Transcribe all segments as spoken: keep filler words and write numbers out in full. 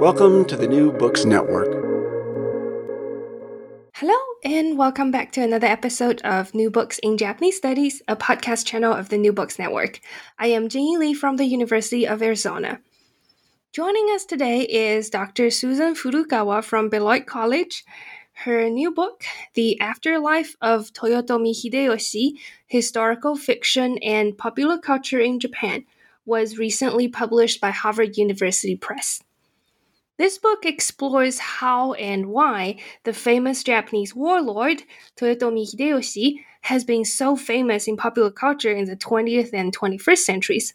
Welcome to the New Books Network. Hello, and welcome back to another episode of New Books in Japanese Studies, a podcast channel of the New Books Network. I am Jingyi Li from the University of Arizona. Joining us today is Doctor Susan Furukawa from Beloit College. Her new book, The Afterlife of Toyotomi Hideyoshi, Historical Fiction and Popular Culture in Japan, was recently published by Harvard University Press. This book explores how and why the famous Japanese warlord, Toyotomi Hideyoshi, has been so famous in popular culture in the twentieth and twenty-first centuries.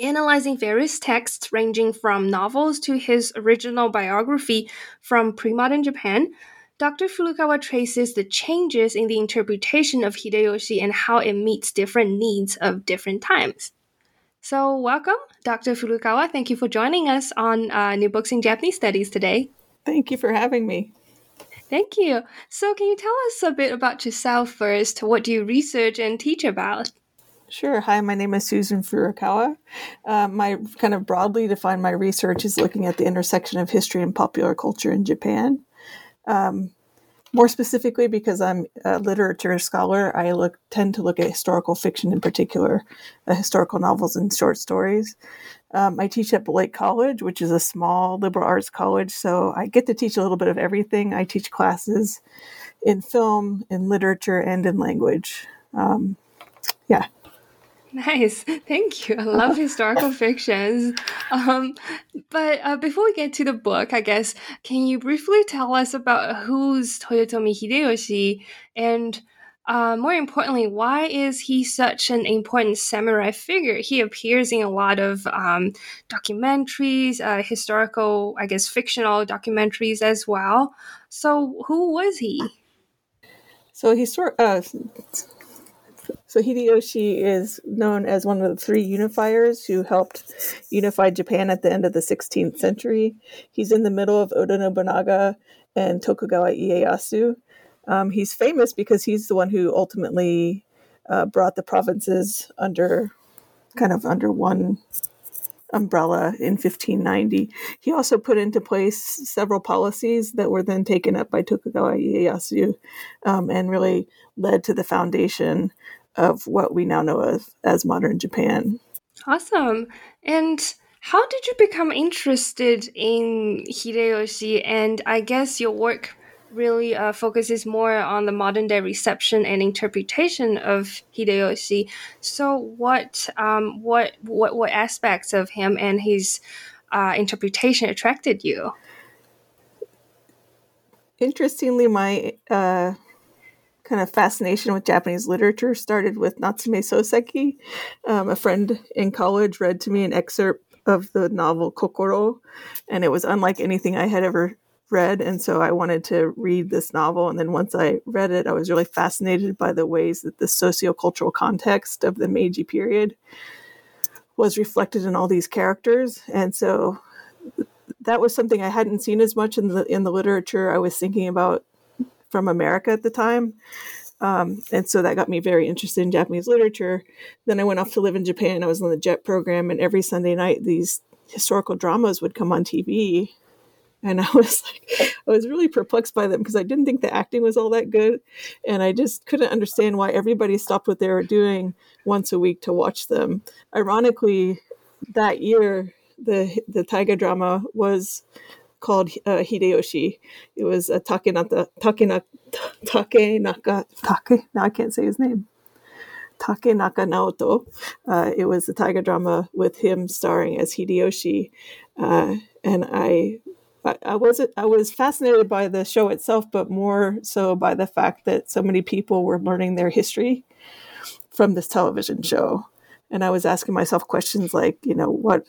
Analyzing various texts ranging from novels to his original biography from pre-modern Japan, Doctor Furukawa traces the changes in the interpretation of Hideyoshi and how it meets different needs of different times. So welcome, Doctor Furukawa. Thank you for joining us on uh, New Books in Japanese Studies today. Thank you for having me. Thank you. So can you tell us a bit about yourself first? What do you research and teach about? Sure. Hi, my name is Susan Furukawa. Uh, my kind of broadly defined my research is looking at the intersection of history and popular culture in Japan. Um, more specifically, because I'm a literature scholar, I look tend to look at historical fiction in particular, uh, historical novels and short stories. Um, I teach at Beloit College, which is a small liberal arts college, so I get to teach a little bit of everything. I teach classes in film, in literature, and in language. Um, yeah. Nice. Thank you. I love historical fictions. Um, but uh, before we get to the book, I guess, can you briefly tell us about who's Toyotomi Hideyoshi? And uh, more importantly, why is he such an important samurai figure? He appears in a lot of um, documentaries, uh, historical, I guess, fictional documentaries as well. So who was he? So he's sort of... Uh, So Hideyoshi is known as one of the three unifiers who helped unify Japan at the end of the sixteenth century. He's in the middle of Oda Nobunaga and Tokugawa Ieyasu. Um, he's famous because he's the one who ultimately uh, brought the provinces under kind of under one umbrella in fifteen ninety. He also put into place several policies that were then taken up by Tokugawa Ieyasu um, and really led to the foundation of what we now know of as modern Japan. Awesome. And how did you become interested in Hideyoshi? And I guess your work really uh, focuses more on the modern day reception and interpretation of Hideyoshi. So what um, what, what what aspects of him and his uh, interpretation attracted you? Interestingly, my uh, kind of fascination with Japanese literature started with Natsume Soseki. Um, a friend in college read to me an excerpt of the novel Kokoro, and it was unlike anything I had ever read, and so I wanted to read this novel. And then once I read it, I was really fascinated by the ways that the sociocultural context of the Meiji period was reflected in all these characters. And so that was something I hadn't seen as much in the in the literature. I was thinking about from America at the time. Um, and so that got me very interested in Japanese literature. Then I went off to live in Japan. I was on the JET program, and every Sunday night these historical dramas would come on T V. And I was like, I was really perplexed by them because I didn't think the acting was all that good. And I just couldn't understand why everybody stopped what they were doing once a week to watch them. Ironically, that year, the the Taiga drama was called uh, Hideyoshi. It was a Takenaka, Takenaka, Takenaka, Take, now I can't say his name. Takenaka Naoto. Uh, it was a Taiga drama with him starring as Hideyoshi. Uh, and I... I wasn't. I was fascinated by the show itself, but more so by the fact that so many people were learning their history from this television show. And I was asking myself questions like, you know, what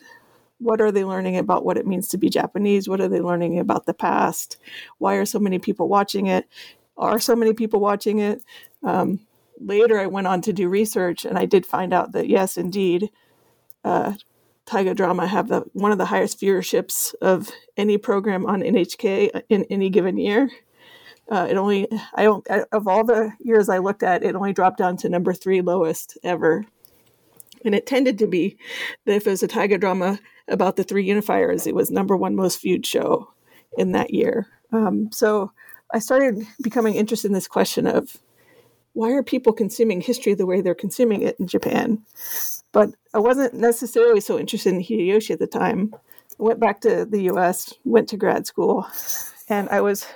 what are they learning about what it means to be Japanese? What are they learning about the past? Why are so many people watching it? Are so many people watching it? Um, later, I went on to do research, and I did find out that yes, indeed. Uh, Taiga drama have the one of the highest viewerships of any program on N H K in any given year. Uh, it only I don't of all the years I looked at, it only dropped down to number three lowest ever. And it tended to be that if it was a Taiga drama about the three unifiers, it was number one most viewed show in that year. Um, so I started becoming interested in this question of why are people consuming history the way they're consuming it in Japan? But I wasn't necessarily so interested in Hideyoshi at the time. I went back to the U S, went to grad school, and I was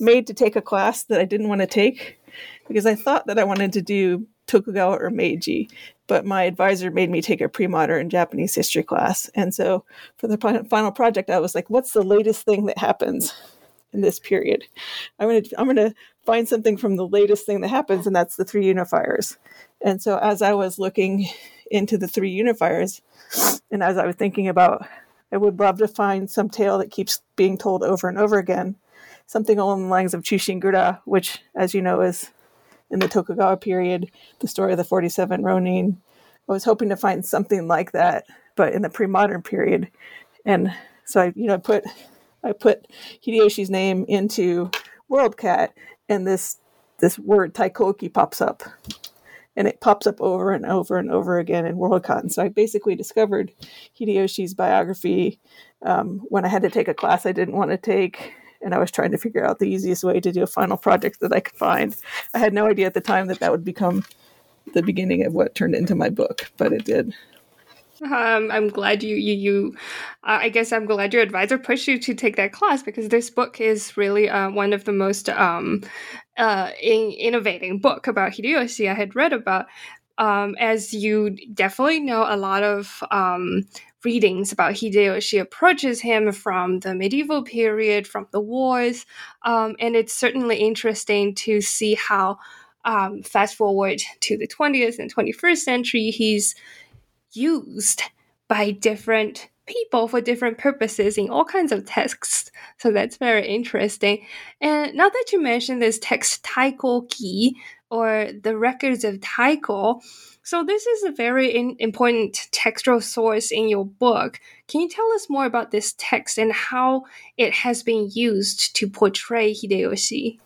made to take a class that I didn't want to take because I thought that I wanted to do Tokugawa or Meiji, but my advisor made me take a pre-modern Japanese history class. And so for the final project, I was like, what's the latest thing that happens in this period? I'm going to, I'm going to find something from the latest thing that happens, and that's the three unifiers. And so as I was looking into the three unifiers, and as I was thinking about, I would love to find some tale that keeps being told over and over again, something along the lines of Chushingura, which, as you know, is in the Tokugawa period, the story of the forty-seven Ronin. I was hoping to find something like that, but in the pre-modern period. And so I, you know, put I put Hideyoshi's name into WorldCat, and this this word Taikōki pops up. And it pops up over and over and over again in WorldCat. And so I basically discovered Hideyoshi's biography um, when I had to take a class I didn't want to take. And I was trying to figure out the easiest way to do a final project that I could find. I had no idea at the time that that would become the beginning of what turned into my book, but it did. Um, I'm glad you, you, you uh, I guess I'm glad your advisor pushed you to take that class, because this book is really uh, one of the most um, uh, in- innovating book about Hideyoshi I had read about. Um, as you definitely know, a lot of um, readings about Hideyoshi approaches him from the medieval period, from the wars, um, and it's certainly interesting to see how, um, fast forward to the twentieth and twenty-first century, he's used by different people for different purposes in all kinds of texts. So that's very interesting. And now that you mentioned this text Taikōki, or the records of Taiko, so this is a very in- important textual source in your book. Can you tell us more about this text and how it has been used to portray Hideyoshi?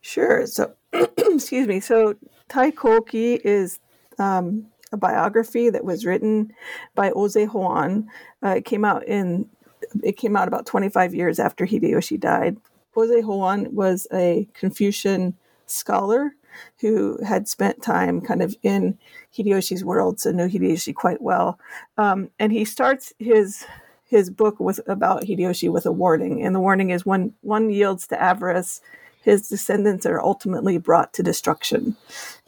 Sure. So, excuse me. So Taikōki is... Um, a biography that was written by Oze Hōan. Uh, it came out in, it came out about twenty-five years after Hideyoshi died. Oze Hōan was a Confucian scholar who had spent time kind of in Hideyoshi's world, so knew Hideyoshi quite well. Um, and he starts his his book with about Hideyoshi with a warning, and the warning is when one yields to avarice, his descendants are ultimately brought to destruction.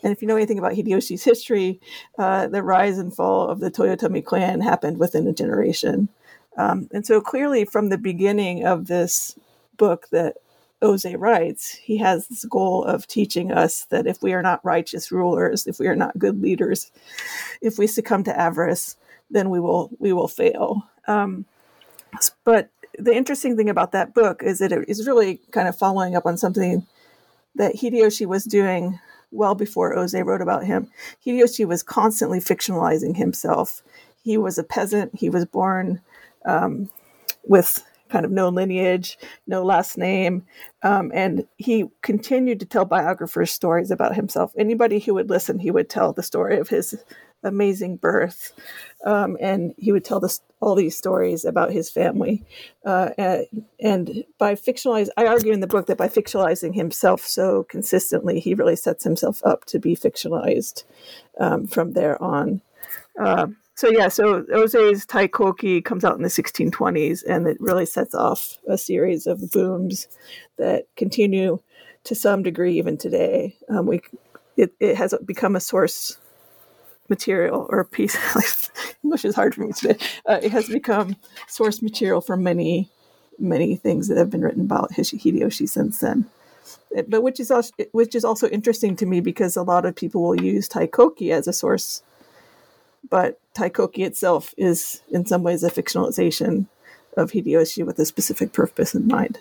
And if you know anything about Hideyoshi's history, uh, the rise and fall of the Toyotomi clan happened within a generation. Um, and so clearly from the beginning of this book that Oze writes, he has this goal of teaching us that if we are not righteous rulers, if we are not good leaders, if we succumb to avarice, then we will we will fail. Um, but the interesting thing about that book is that it is really kind of following up on something that Hideyoshi was doing well before Oze wrote about him. Hideyoshi was constantly fictionalizing himself. He was a peasant. He was born um, with kind of no lineage, no last name. Um, and he continued to tell biographers stories about himself. Anybody who would listen, he would tell the story of his amazing birth. Um, and he would tell this, all these stories about his family. Uh, and, and by fictionalizing, I argue in the book that by fictionalizing himself so consistently, he really sets himself up to be fictionalized um, from there on. Uh, So yeah, so Oze's Taikōki comes out in the sixteen twenties, and it really sets off a series of booms that continue to some degree even today. Um, we it, it has become a source material or a piece. English is hard for me today. Uh, it has become source material for many, many things that have been written about Hideyoshi since then. But which is also, which is also interesting to me because a lot of people will use Taikōki as a source. But Taikōki itself is, in some ways, a fictionalization of Hideyoshi with a specific purpose in mind.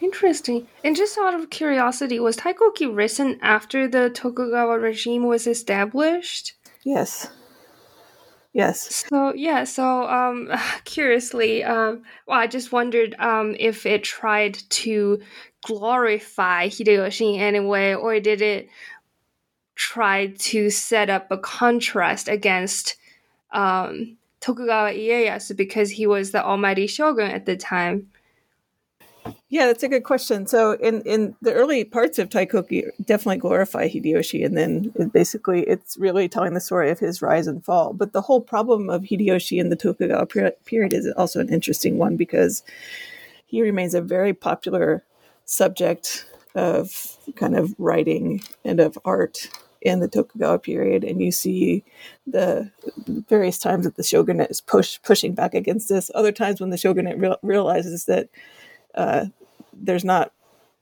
Interesting. And just out of curiosity, was Taikōki written after the Tokugawa regime was established? Yes. Yes. So, yeah, so um, curiously, um, well, I just wondered um, if it tried to glorify Hideyoshi in any way, or did it tried to set up a contrast against um, Tokugawa Ieyasu because he was the almighty shogun at the time? Yeah, that's a good question. So in, in the early parts of Taikōki, definitely glorify Hideyoshi, and then it basically it's really telling the story of his rise and fall. But the whole problem of Hideyoshi in the Tokugawa period is also an interesting one because he remains a very popular subject of kind of writing and of art in the Tokugawa period, and you see the various times that the shogunate is push, pushing back against this. Other times when the shogunate re- realizes that uh, there's not,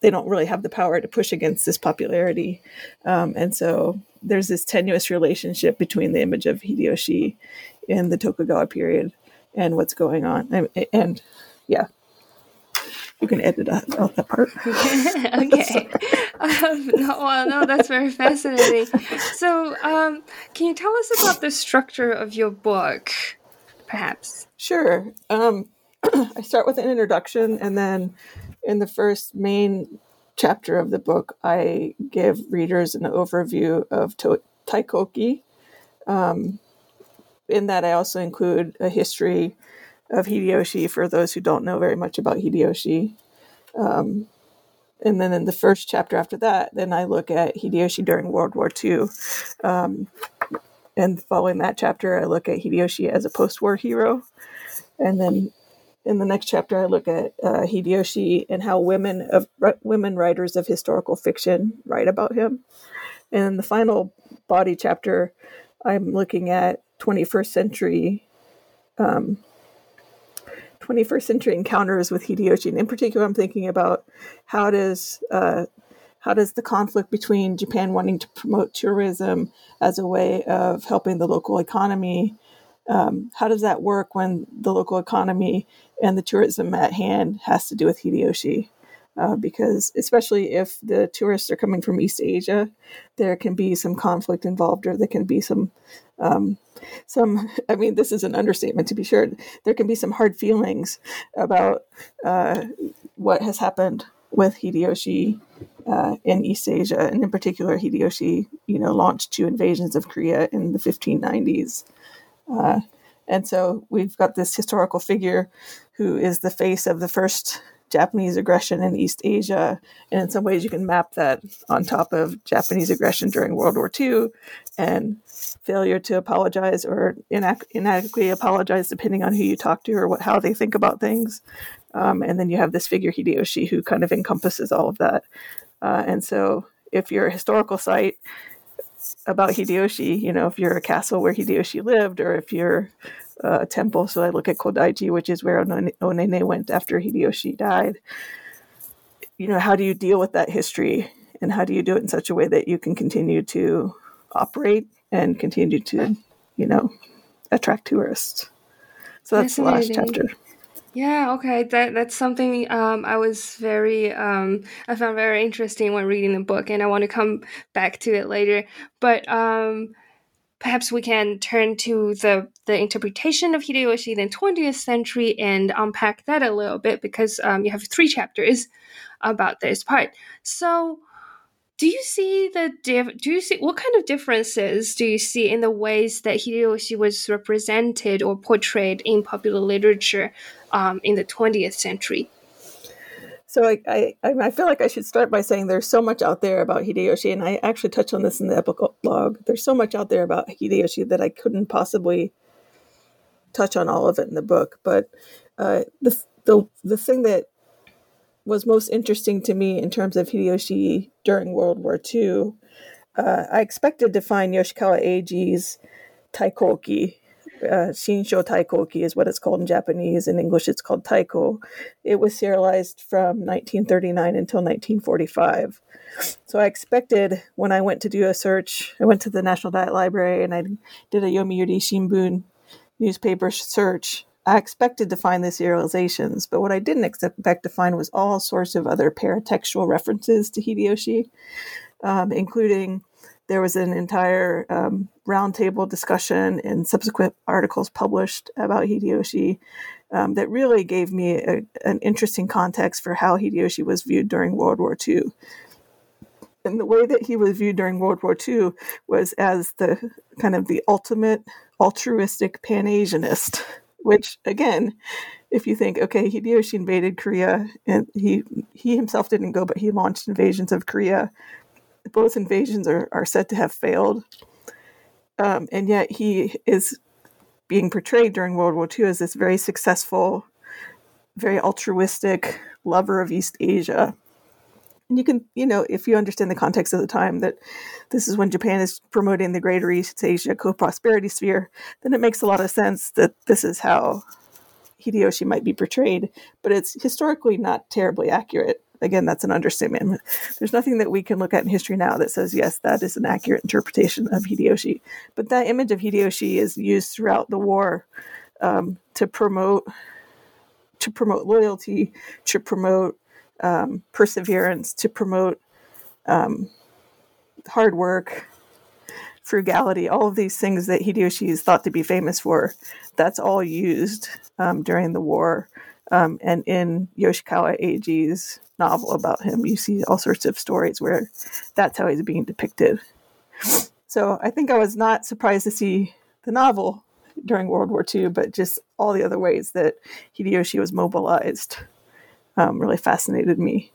they don't really have the power to push against this popularity, um, and so there's this tenuous relationship between the image of Hideyoshi in the Tokugawa period and what's going on, and, and yeah. You can edit out, out that part. Okay. um, no, well, no, that's very fascinating. So um, can you tell us about the structure of your book, perhaps? Sure. Um, I start with an introduction, and then in the first main chapter of the book, I give readers an overview of to- Taikōki. Um, in that, I also include a history of Hideyoshi for those who don't know very much about Hideyoshi. Um, and then in the first chapter after that, then I look at Hideyoshi during World War Two. Um, and following that chapter, I look at Hideyoshi as a post-war hero. And then in the next chapter, I look at uh, Hideyoshi and how women of r- women writers of historical fiction write about him. And in the final body chapter, I'm looking at twenty-first century um twenty-first century encounters with Hideyoshi, and in particular, I'm thinking about how does uh, how does the conflict between Japan wanting to promote tourism as a way of helping the local economy, um, how does that work when the local economy and the tourism at hand has to do with Hideyoshi? Uh, because especially if the tourists are coming from East Asia, there can be some conflict involved, or there can be some, um, some. I mean, this is an understatement to be sure. There can be some hard feelings about uh, what has happened with Hideyoshi uh, in East Asia, and in particular, Hideyoshi, you know, launched two invasions of Korea in the fifteen nineties. Uh, and so we've got this historical figure who is the face of the first Japanese aggression in East Asia, and in some ways you can map that on top of Japanese aggression during World War Two and failure to apologize or inadequ- inadequately apologize depending on who you talk to or what, how they think about things. Um, and then you have this figure Hideyoshi who kind of encompasses all of that. Uh, and so if you're a historical site about Hideyoshi, you know, if you're a castle where Hideyoshi lived, or if you're Uh, a temple. So I look at Kodaiji, which is where Onene went after Hideyoshi died. You know, how do you deal with that history, and how do you do it in such a way that you can continue to operate and continue to, you know, attract tourists? So that's the last chapter. Yeah, okay. That that's something um, I was very um, I found very interesting when reading the book, and I want to come back to it later. But um, perhaps we can turn to the, the interpretation of Hideyoshi in the twentieth century and unpack that a little bit, because um, you have three chapters about this part. So do you see the diff- do you see what kind of differences do you see in the ways that Hideyoshi was represented or portrayed in popular literature um, in the twentieth century? So I, I I feel like I should start by saying there's so much out there about Hideyoshi, and I actually touched on this in the epilogue. There's so much out there about Hideyoshi that I couldn't possibly touch on all of it in the book. But uh, the, the the thing that was most interesting to me in terms of Hideyoshi during World War Two, uh, I expected to find Yoshikawa Eiji's Taikōki. Uh, Shinshō Taikōki is what it's called in Japanese. In English, it's called Taiko. It was serialized from nineteen thirty-nine until nineteen forty-five. So I expected, when I went to do a search, I went to the National Diet Library and I did a Yomiuri Shimbun newspaper search. I expected to find the serializations, but what I didn't expect to find was all sorts of other paratextual references to Hideyoshi, um, including... There was an entire um, roundtable discussion and subsequent articles published about Hideyoshi um, that really gave me a, an interesting context for how Hideyoshi was viewed during World War Two. And the way that he was viewed during World War Two was as the kind of the ultimate altruistic Pan-Asianist, which, again, if you think, okay, Hideyoshi invaded Korea, and he he himself didn't go, but he launched invasions of Korea. Both invasions are, are said to have failed. Um, and yet he is being portrayed during World War Two as this very successful, very altruistic lover of East Asia. And you can, you know, if you understand the context of the time, that this is when Japan is promoting the Greater East Asia Co-Prosperity Sphere, then it makes a lot of sense that this is how Hideyoshi might be portrayed. But it's historically not terribly accurate. Again, that's an understatement. There's nothing that we can look at in history now that says, yes, that is an accurate interpretation of Hideyoshi. But that image of Hideyoshi is used throughout the war um, to promote to promote loyalty, to promote um, perseverance, to promote um, hard work, frugality, all of these things that Hideyoshi is thought to be famous for. That's all used um, during the war. Um, and in Yoshikawa Eiji's novel about him, you see all sorts of stories where that's how he's being depicted. So I think I was not surprised to see the novel during World War Two, but just all the other ways that Hideyoshi was mobilized um, really fascinated me.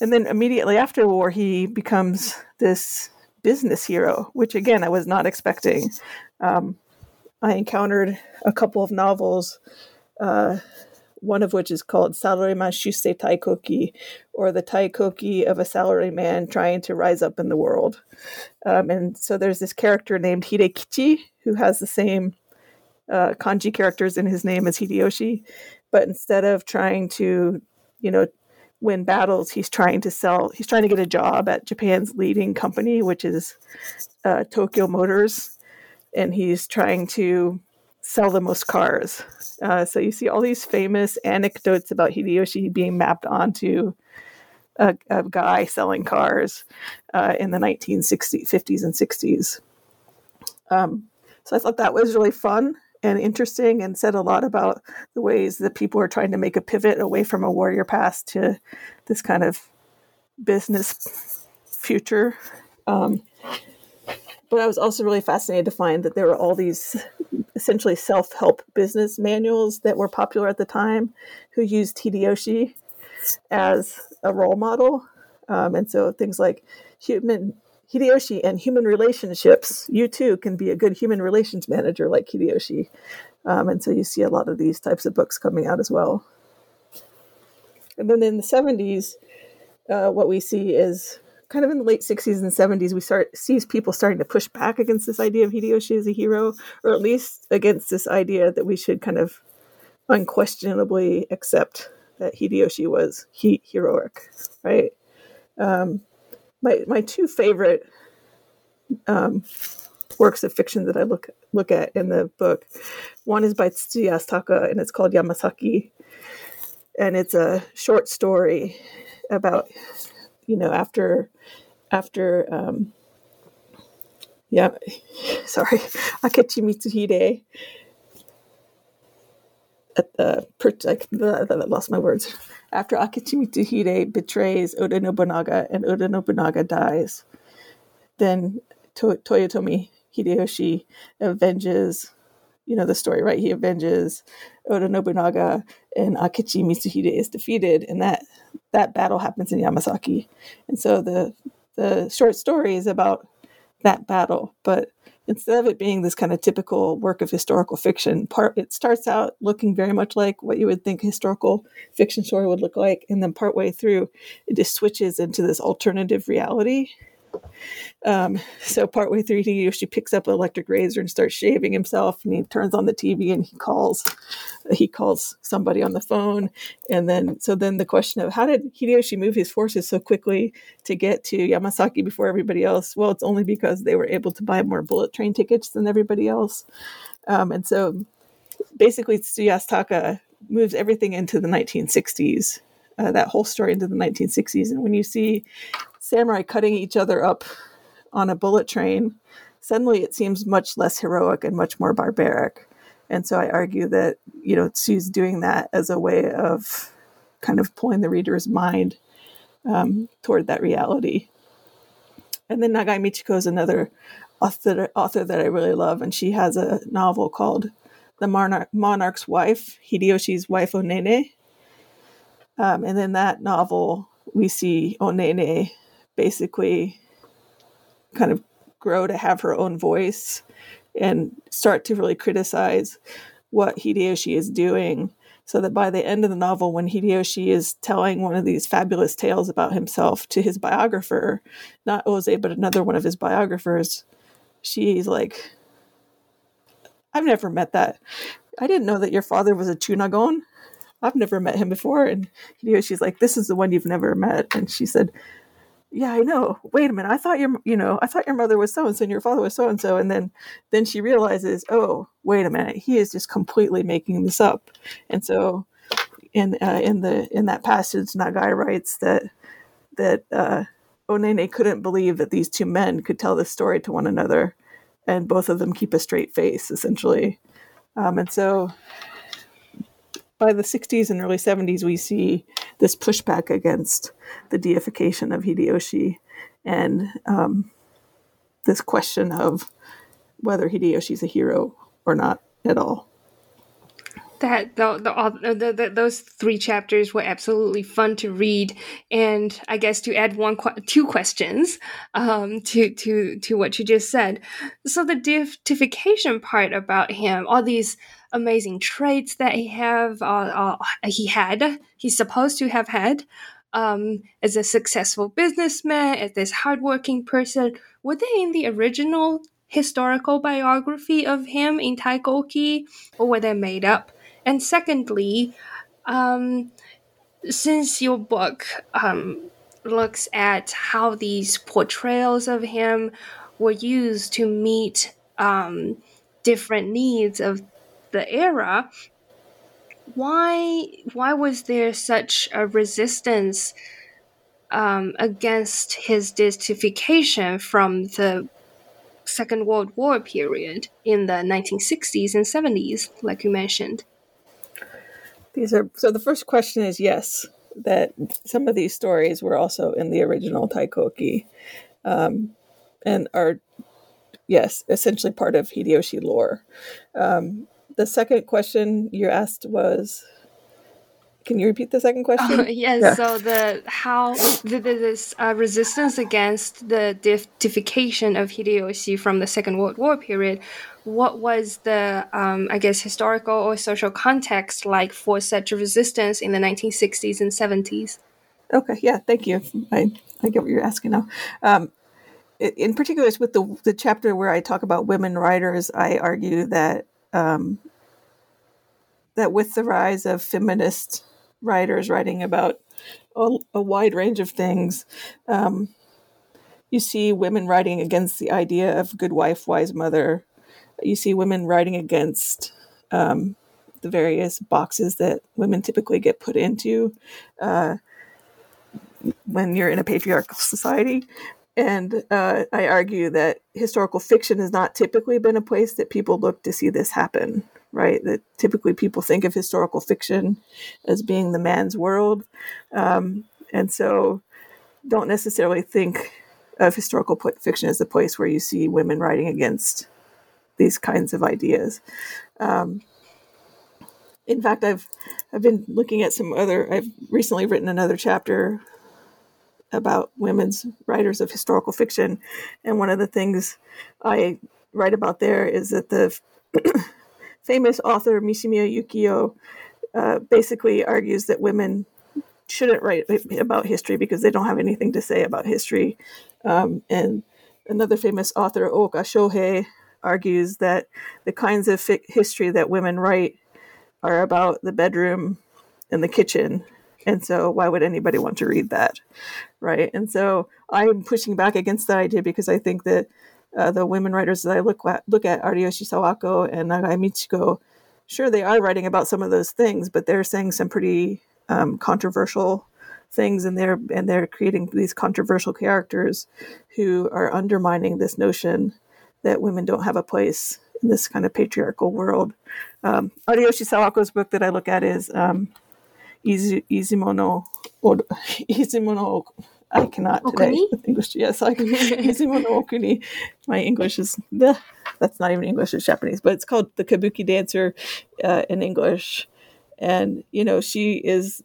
And then immediately after the war, he becomes this business hero, which again, I was not expecting. Um, I encountered a couple of novels, uh, one of which is called Salaryman Shusei Taikoki, or the Taikoki of a salaryman trying to rise up in the world. Um, and so there's this character named Hidekichi, who has the same uh, kanji characters in his name as Hideyoshi, but instead of trying to, you know, win battles, he's trying to sell, he's trying to get a job at Japan's leading company, which is uh, Tokyo Motors, and he's trying to sell the most cars. Uh, so you see all these famous anecdotes about Hideyoshi being mapped onto a, a guy selling cars uh, in the nineteen fifties and sixties. Um, so I thought that was really fun and interesting, and said a lot about the ways that people are trying to make a pivot away from a warrior past to this kind of business future. Um, but I was also really fascinated to find that there were all these essentially self-help business manuals that were popular at the time, who used Hideyoshi as a role model. Um, and so things like human Hideyoshi and human relationships, you too can be a good human relations manager like Hideyoshi. Um, and so you see a lot of these types of books coming out as well. And then in the seventies, uh, what we see is kind of in the late sixties and seventies, we start sees people starting to push back against this idea of Hideyoshi as a hero, or at least against this idea that we should kind of unquestionably accept that Hideyoshi was he- heroic, right? Um, my my two favorite um, works of fiction that I look look at in the book, one is by Tsutsui Yasutaka, and it's called Yamasaki, and it's a short story about, you know, after after um, yeah, sorry, Akechi Mitsuhide. At the, I lost my words. After Akechi Mitsuhide betrays Oda Nobunaga and Oda Nobunaga dies, then to- Toyotomi Hideyoshi avenges, you know the story, right? He avenges Oda Nobunaga, and Akechi Mitsuhide is defeated, and that that battle happens in Yamasaki. And so the the short story is about that battle, but instead of it being this kind of typical work of historical fiction, part it starts out looking very much like what you would think a historical fiction story would look like, and then partway through, it just switches into this alternative reality. Um, so partway through, Hideyoshi picks up an electric razor and starts shaving himself, and he turns on the T V and he calls, he calls somebody on the phone, and then so then the question of how did Hideyoshi move his forces so quickly to get to Yamasaki before everybody else? Well, it's only because they were able to buy more bullet train tickets than everybody else, um, and so basically Tsutsui Yasutaka moves everything into the nineteen sixties. Uh, that whole story into the nineteen sixties. And when you see samurai cutting each other up on a bullet train, suddenly it seems much less heroic and much more barbaric. And so I argue that, you know, Tsu's doing that as a way of kind of pulling the reader's mind um, toward that reality. And then Nagai Michiko is another author, author that I really love. And she has a novel called The Monarch, Monarch's Wife, Hideyoshi's Wife Onene. Um, and in that novel, we see Onene basically kind of grow to have her own voice and start to really criticize what Hideyoshi is doing. So that by the end of the novel, when Hideyoshi is telling one of these fabulous tales about himself to his biographer, not Oze, but another one of his biographers, she's like, I've never met that. I didn't know that your father was a Chunagon. I've never met him before. And Hideyoshi's like, this is the one you've never met. And she said, yeah, I know. Wait a minute. I thought your, you know, I thought your mother was so-and-so and your father was so-and-so. And then, then she realizes, oh, wait a minute. He is just completely making this up. And so in, uh, in the, in that passage, Nagai writes that, that, uh, Onene couldn't believe that these two men could tell this story to one another and both of them keep a straight face essentially. Um, and so, by the sixties and early seventies, we see this pushback against the deification of Hideyoshi and um, this question of whether Hideyoshi's a hero or not at all. That the, the, all, the, the, those three chapters were absolutely fun to read, and I guess to add one two questions um, to to to what you just said. So the deification part about him, all these amazing traits that he have, uh, uh, he had, he's supposed to have had, um, as a successful businessman, as this hardworking person. Were they in the original historical biography of him in Taikōki, or were they made up? And secondly, um, since your book um, looks at how these portrayals of him were used to meet um, different needs of the era, why why was there such a resistance um, against his deification from the Second World War period in the nineteen sixties and seventies, like you mentioned? These are so. The first question is yes, that some of these stories were also in the original Taikōki, um, and are yes, essentially part of Hideyoshi lore. Um, the second question you asked was, can you repeat the second question? Oh, yes. Yeah. So the how the, the, this uh, resistance against the deification of Hideyoshi from the Second World War period. What was the, um, I guess, historical or social context like for such a resistance in the nineteen sixties and seventies? Okay, yeah, thank you. I, I get what you're asking now. Um, in particular, with the, the chapter where I talk about women writers, I argue that um, that with the rise of feminist writers writing about a, a wide range of things, um, you see women writing against the idea of good wife, wise mother. You see women writing against um, the various boxes that women typically get put into uh, when you're in a patriarchal society. And uh, I argue that historical fiction has not typically been a place that people look to see this happen, right? That typically people think of historical fiction as being the man's world. Um, and so don't necessarily think of historical fiction as the place where you see women writing against these kinds of ideas. Um, in fact, I've I've been looking at some other, I've recently written another chapter about women's writers of historical fiction. And one of the things I write about there is that the f- famous author Mishima Yukio uh, basically argues that women shouldn't write about history because they don't have anything to say about history. Um, and another famous author, Oka Shohei, argues that the kinds of fi- history that women write are about the bedroom and the kitchen. And so why would anybody want to read that, right? And so I'm pushing back against that idea because I think that uh, the women writers that I look at, look at Ariyoshi Sawako and Nagai Michiko, sure, they are writing about some of those things, but they're saying some pretty um, controversial things, and they're, and they're creating these controversial characters who are undermining this notion that women don't have a place in this kind of patriarchal world. Um, Ariyoshi Sawako's book that I look at is... Um, Izu, Izumono, or, Izumono, I cannot today. English, yes, I can. Izumono Okuni. My English is, bleh. That's not even English, it's Japanese, but it's called The Kabuki Dancer uh, in English. And, you know, she is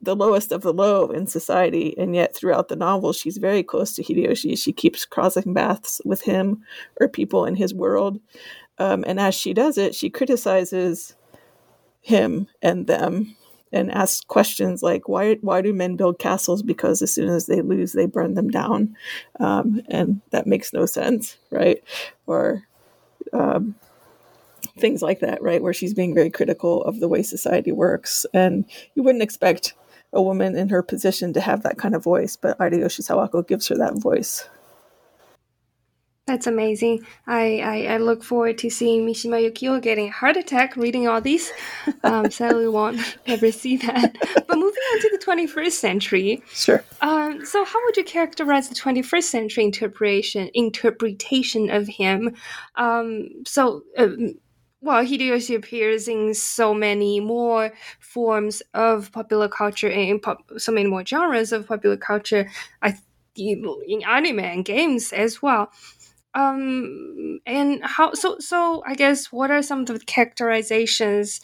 the lowest of the low in society, and yet throughout the novel, she's very close to Hideyoshi. She keeps crossing paths with him or people in his world. Um, and as she does it, she criticizes him and them, and ask questions like, why why do men build castles? Because as soon as they lose, they burn them down. Um, and that makes no sense, right? Or um, things like that, right? Where she's being very critical of the way society works. And you wouldn't expect a woman in her position to have that kind of voice, but Ariyoshi Sawako gives her that voice. That's amazing. I, I, I look forward to seeing Mishima Yukio getting a heart attack reading all these. Um, sadly, we won't ever see that. But moving on to the twenty-first century. Sure. Um, so how would you characterize the twenty-first century interpretation interpretation of him? Um, so, uh, well, Hideyoshi appears in so many more forms of popular culture and in pop- so many more genres of popular culture, I th- in anime and games as well. Um, and how, so, so I guess what are some of the characterizations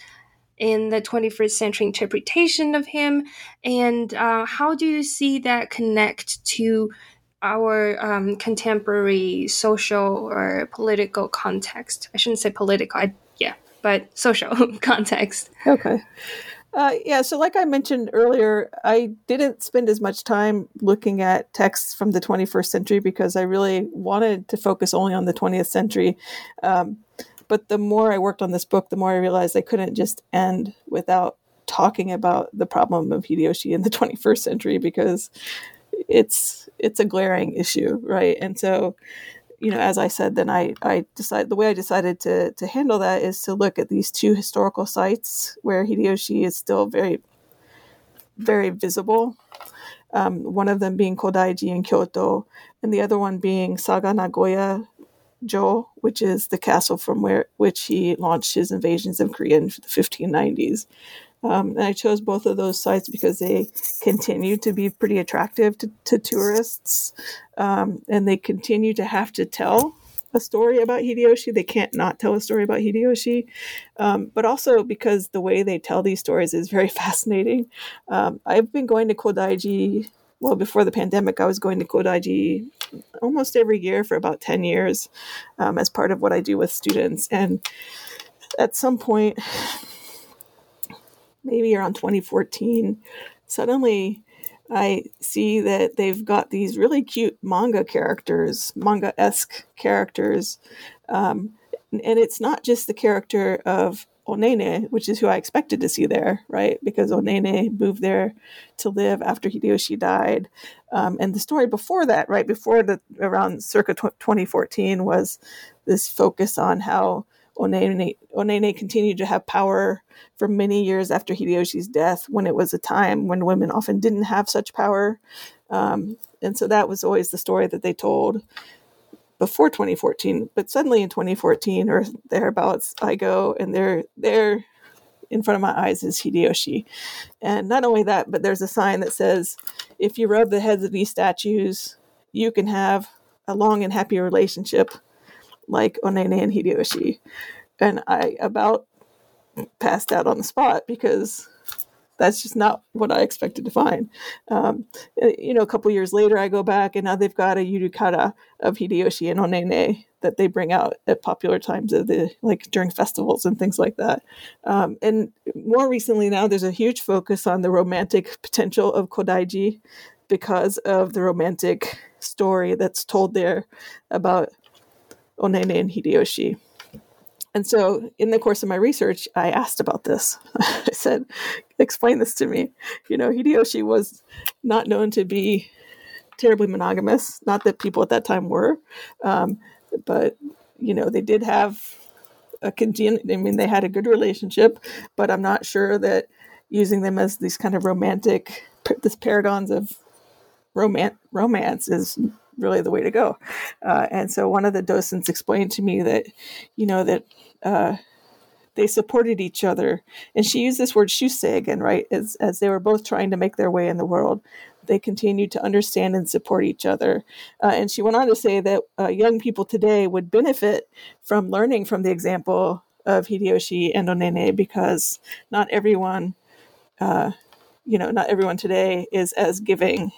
in the twenty-first century interpretation of him? And, uh, how do you see that connect to our, um, contemporary social or political context? I shouldn't say political. I, yeah, but social context. Okay. Uh, yeah, so like I mentioned earlier, I didn't spend as much time looking at texts from the twenty-first century because I really wanted to focus only on the twentieth century. Um, but the more I worked on this book, the more I realized I couldn't just end without talking about the problem of Hideyoshi in the twenty-first century because it's it's a glaring issue, right? And so, you know, as I said, then I, I decided, the way I decided to to handle that is to look at these two historical sites where Hideyoshi is still very, very visible. Um, one of them being Kodaiji in Kyoto, and the other one being Saga Nagoya-jo, which is the castle from where which he launched his invasions of Korea in the fifteen nineties. Um, and I chose both of those sites because they continue to be pretty attractive to, to tourists, um, and they continue to have to tell a story about Hideyoshi. They can't not tell a story about Hideyoshi, um, but also because the way they tell these stories is very fascinating. Um, I've been going to Kodaiji, well, before the pandemic, I was going to Kodaiji almost every year for about ten years um, as part of what I do with students. And at some point... maybe around twenty fourteen, suddenly I see that they've got these really cute manga characters, manga-esque characters. Um, and, and it's not just the character of Onene, which is who I expected to see there, right? Because Onene moved there to live after Hideyoshi died. Um, and the story before that, right, before the around circa twenty fourteen was this focus on how Onene, Onene continued to have power for many years after Hideyoshi's death, when it was a time when women often didn't have such power. Um, and so that was always the story that they told before twenty fourteen. But suddenly in twenty fourteen or thereabouts, I go and they're there in front of my eyes is Hideyoshi. And not only that, but there's a sign that says, if you rub the heads of these statues, you can have a long and happy relationship like Onene and Hideyoshi. And I about passed out on the spot because that's just not what I expected to find. Um, you know, a couple years later, I go back and now they've got a yurikara of Hideyoshi and Onene that they bring out at popular times of the, like during festivals and things like that. Um, and more recently now, there's a huge focus on the romantic potential of Kodaiji because of the romantic story that's told there about Onene and Hideyoshi. And so in the course of my research, I asked about this. I said, explain this to me. You know, Hideyoshi was not known to be terribly monogamous. Not that people at that time were. Um, but, you know, they did have a congen- I mean, they had a good relationship, but I'm not sure that using them as these kind of romantic, this paragons of romance, romance is really the way to go. Uh, and so one of the docents explained to me that, you know, that uh, they supported each other. And she used this word shusei again, right? As, as they were both trying to make their way in the world, they continued to understand and support each other. Uh, and she went on to say that uh, young people today would benefit from learning from the example of Hideyoshi and Onene because not everyone, uh, you know, not everyone today is as giving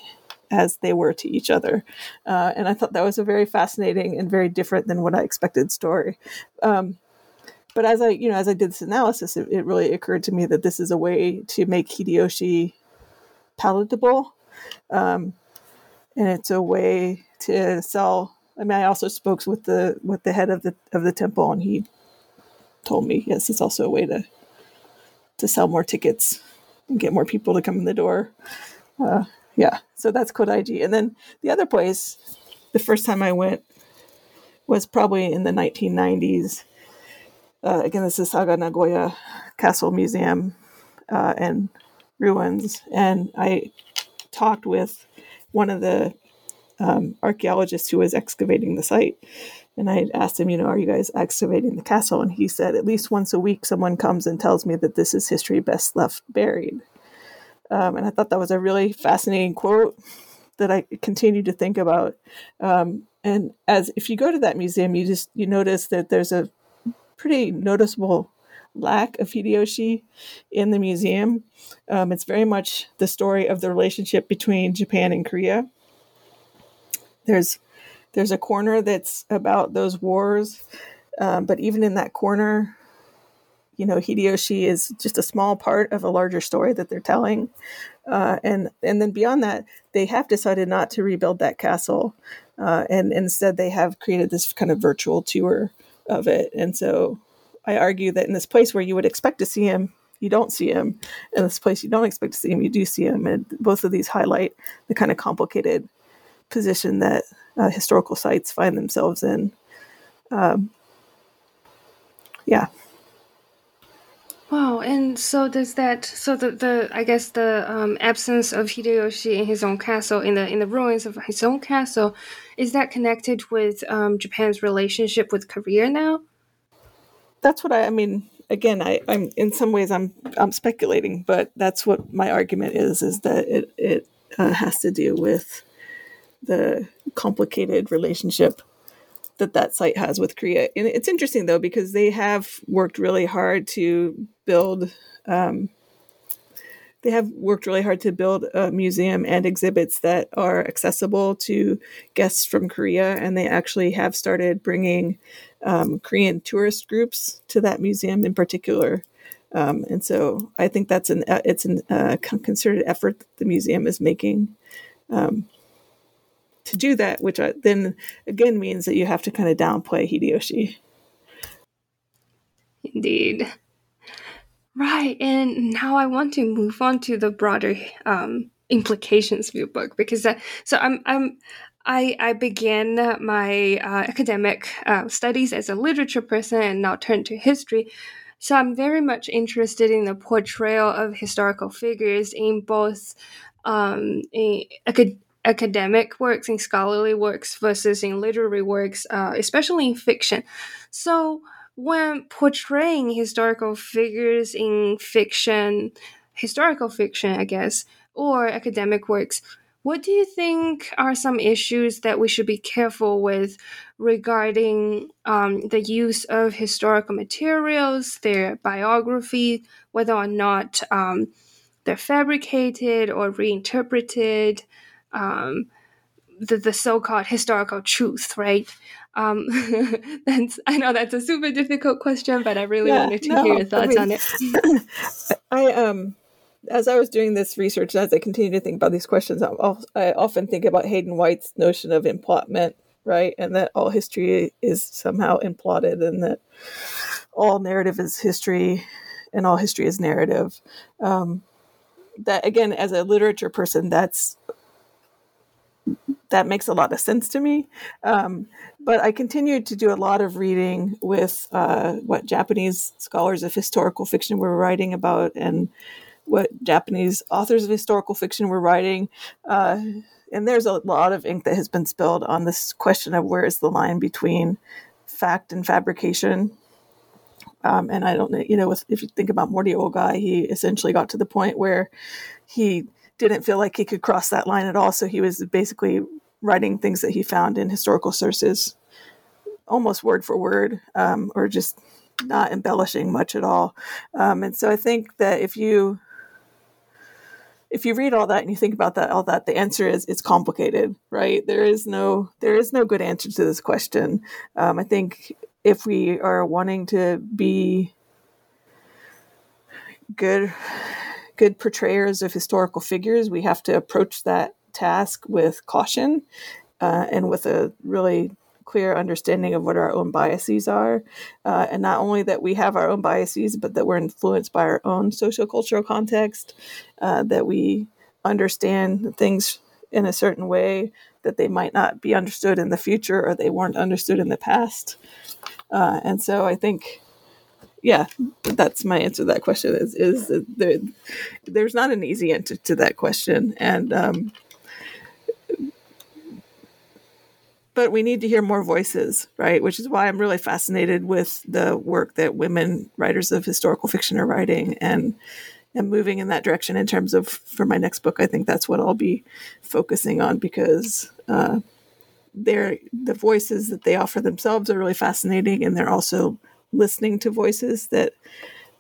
as they were to each other. Uh, and I thought that was a very fascinating and very different than what I expected story. Um, but as I, you know, as I did this analysis, it, it really occurred to me that this is a way to make Hideyoshi palatable. Um, and it's a way to sell. I mean, I also spoke with the, with the head of the, of the temple and he told me, yes, it's also a way to, to sell more tickets and get more people to come in the door. Uh, Yeah, so that's Kodaiji. And then the other place, the first time I went was probably in the nineteen nineties. Uh, again, this is Saga Nagoya Castle Museum uh, and Ruins. And I talked with one of the um, archaeologists who was excavating the site. And I asked him, you know, are you guys excavating the castle? And he said, at least once a week, someone comes and tells me that this is history best left buried. Um, and I thought that was a really fascinating quote that I continue to think about. Um, and as if you go to that museum, you just you notice that there's a pretty noticeable lack of Hideyoshi in the museum. Um, it's very much the story of the relationship between Japan and Korea. There's there's a corner that's about those wars, um, but even in that corner, you know, Hideyoshi is just a small part of a larger story that they're telling. Uh, and and then beyond that, they have decided not to rebuild that castle. Uh, and, and instead, they have created this kind of virtual tour of it. And so I argue that in this place where you would expect to see him, you don't see him. In this place you don't expect to see him, you do see him. And both of these highlight the kind of complicated position that uh, historical sites find themselves in. Um, yeah. Wow, and so does that? So the, the I guess the um, absence of Hideyoshi in his own castle, in the in the ruins of his own castle, is that connected with um, Japan's relationship with Korea now? That's what I, I mean. Again, I, I'm in some ways I'm I'm speculating, but that's what my argument is: is that it it uh, has to do with the complicated relationship that that site has with Korea. And it's interesting though, because they have worked really hard to build, um, they have worked really hard to build a museum and exhibits that are accessible to guests from Korea. And they actually have started bringing um, Korean tourist groups to that museum in particular. Um, and so I think that's an, uh, it's an uh, concerted effort that the museum is making, um, to do that, which I, then again means that you have to kind of downplay Hideyoshi. Indeed. Right. And now I want to move on to the broader um, implications of your book, because that, so I'm, I'm, I, I began my uh, academic uh, studies as a literature person and now turned to history. So I'm very much interested in the portrayal of historical figures in both um, in academic academic works, in scholarly works, versus in literary works, uh, especially in fiction. So when portraying historical figures in fiction, historical fiction, I guess, or academic works, what do you think are some issues that we should be careful with regarding um, the use of historical materials, their biography, whether or not um, they're fabricated or reinterpreted, um, the, the so-called historical truth, right? Um, that's, I know that's a super difficult question, but I really yeah, wanted to no, hear your thoughts I mean, on it. I um. As I was doing this research, as I continue to think about these questions, I'm all, I often think about Hayden White's notion of implotment, right? And that all history is somehow implotted, and that all narrative is history and all history is narrative. Um, that, again, as a literature person, that's that makes a lot of sense to me. Um, but I continued to do a lot of reading with uh, what Japanese scholars of historical fiction were writing about, and what Japanese authors of historical fiction were writing. Uh, and there's a lot of ink that has been spilled on this question of where is the line between fact and fabrication. Um, and I don't know, you know, if, if you think about Mori Ogai, he essentially got to the point where he didn't feel like he could cross that line at all. So he was basically writing things that he found in historical sources, almost word for word, um, or just not embellishing much at all. Um, and so I think that if you, If you read all that and you think about that, all that, the answer is it's complicated, right? There is no, there is no good answer to this question. Um, I think if we are wanting to be good, good portrayers of historical figures, we have to approach that task with caution uh, and with a really clear understanding of what our own biases are. Uh, and not only that we have our own biases, but that we're influenced by our own sociocultural context, uh, that we understand things in a certain way that they might not be understood in the future, or they weren't understood in the past. Uh, and so I think, yeah, that's my answer to that question is, is uh, there, there's not an easy answer to that question. And, um, But we need to hear more voices, right? Which is why I'm really fascinated with the work that women writers of historical fiction are writing, and and moving in that direction in terms of, for my next book, I think that's what I'll be focusing on, because uh, they're, the voices that they offer themselves are really fascinating, and they're also listening to voices that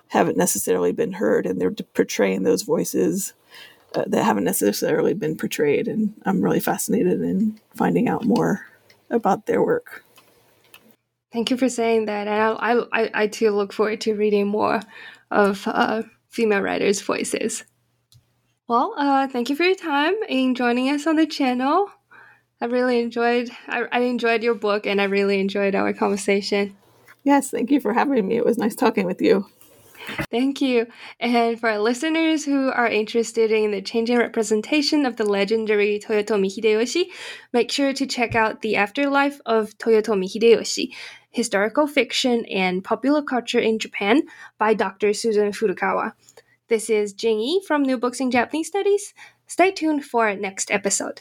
haven't necessarily been heard, and they're portraying those voices uh, that haven't necessarily been portrayed. And I'm really fascinated in finding out more about their work. Thank you for saying that. And I, I, I too look forward to reading more of uh, female writers' voices. Well, uh, thank you for your time in joining us on the channel. I really enjoyed, I, I enjoyed your book, and I really enjoyed our conversation. Yes, thank you for having me. It was nice talking with you. Thank you. And for our listeners who are interested in the changing representation of the legendary Toyotomi Hideyoshi, make sure to check out The Afterlife of Toyotomi Hideyoshi, Historical Fiction and Popular Culture in Japan by Doctor Susan Furukawa. This is Jing Yi from New Books in Japanese Studies. Stay tuned for our next episode.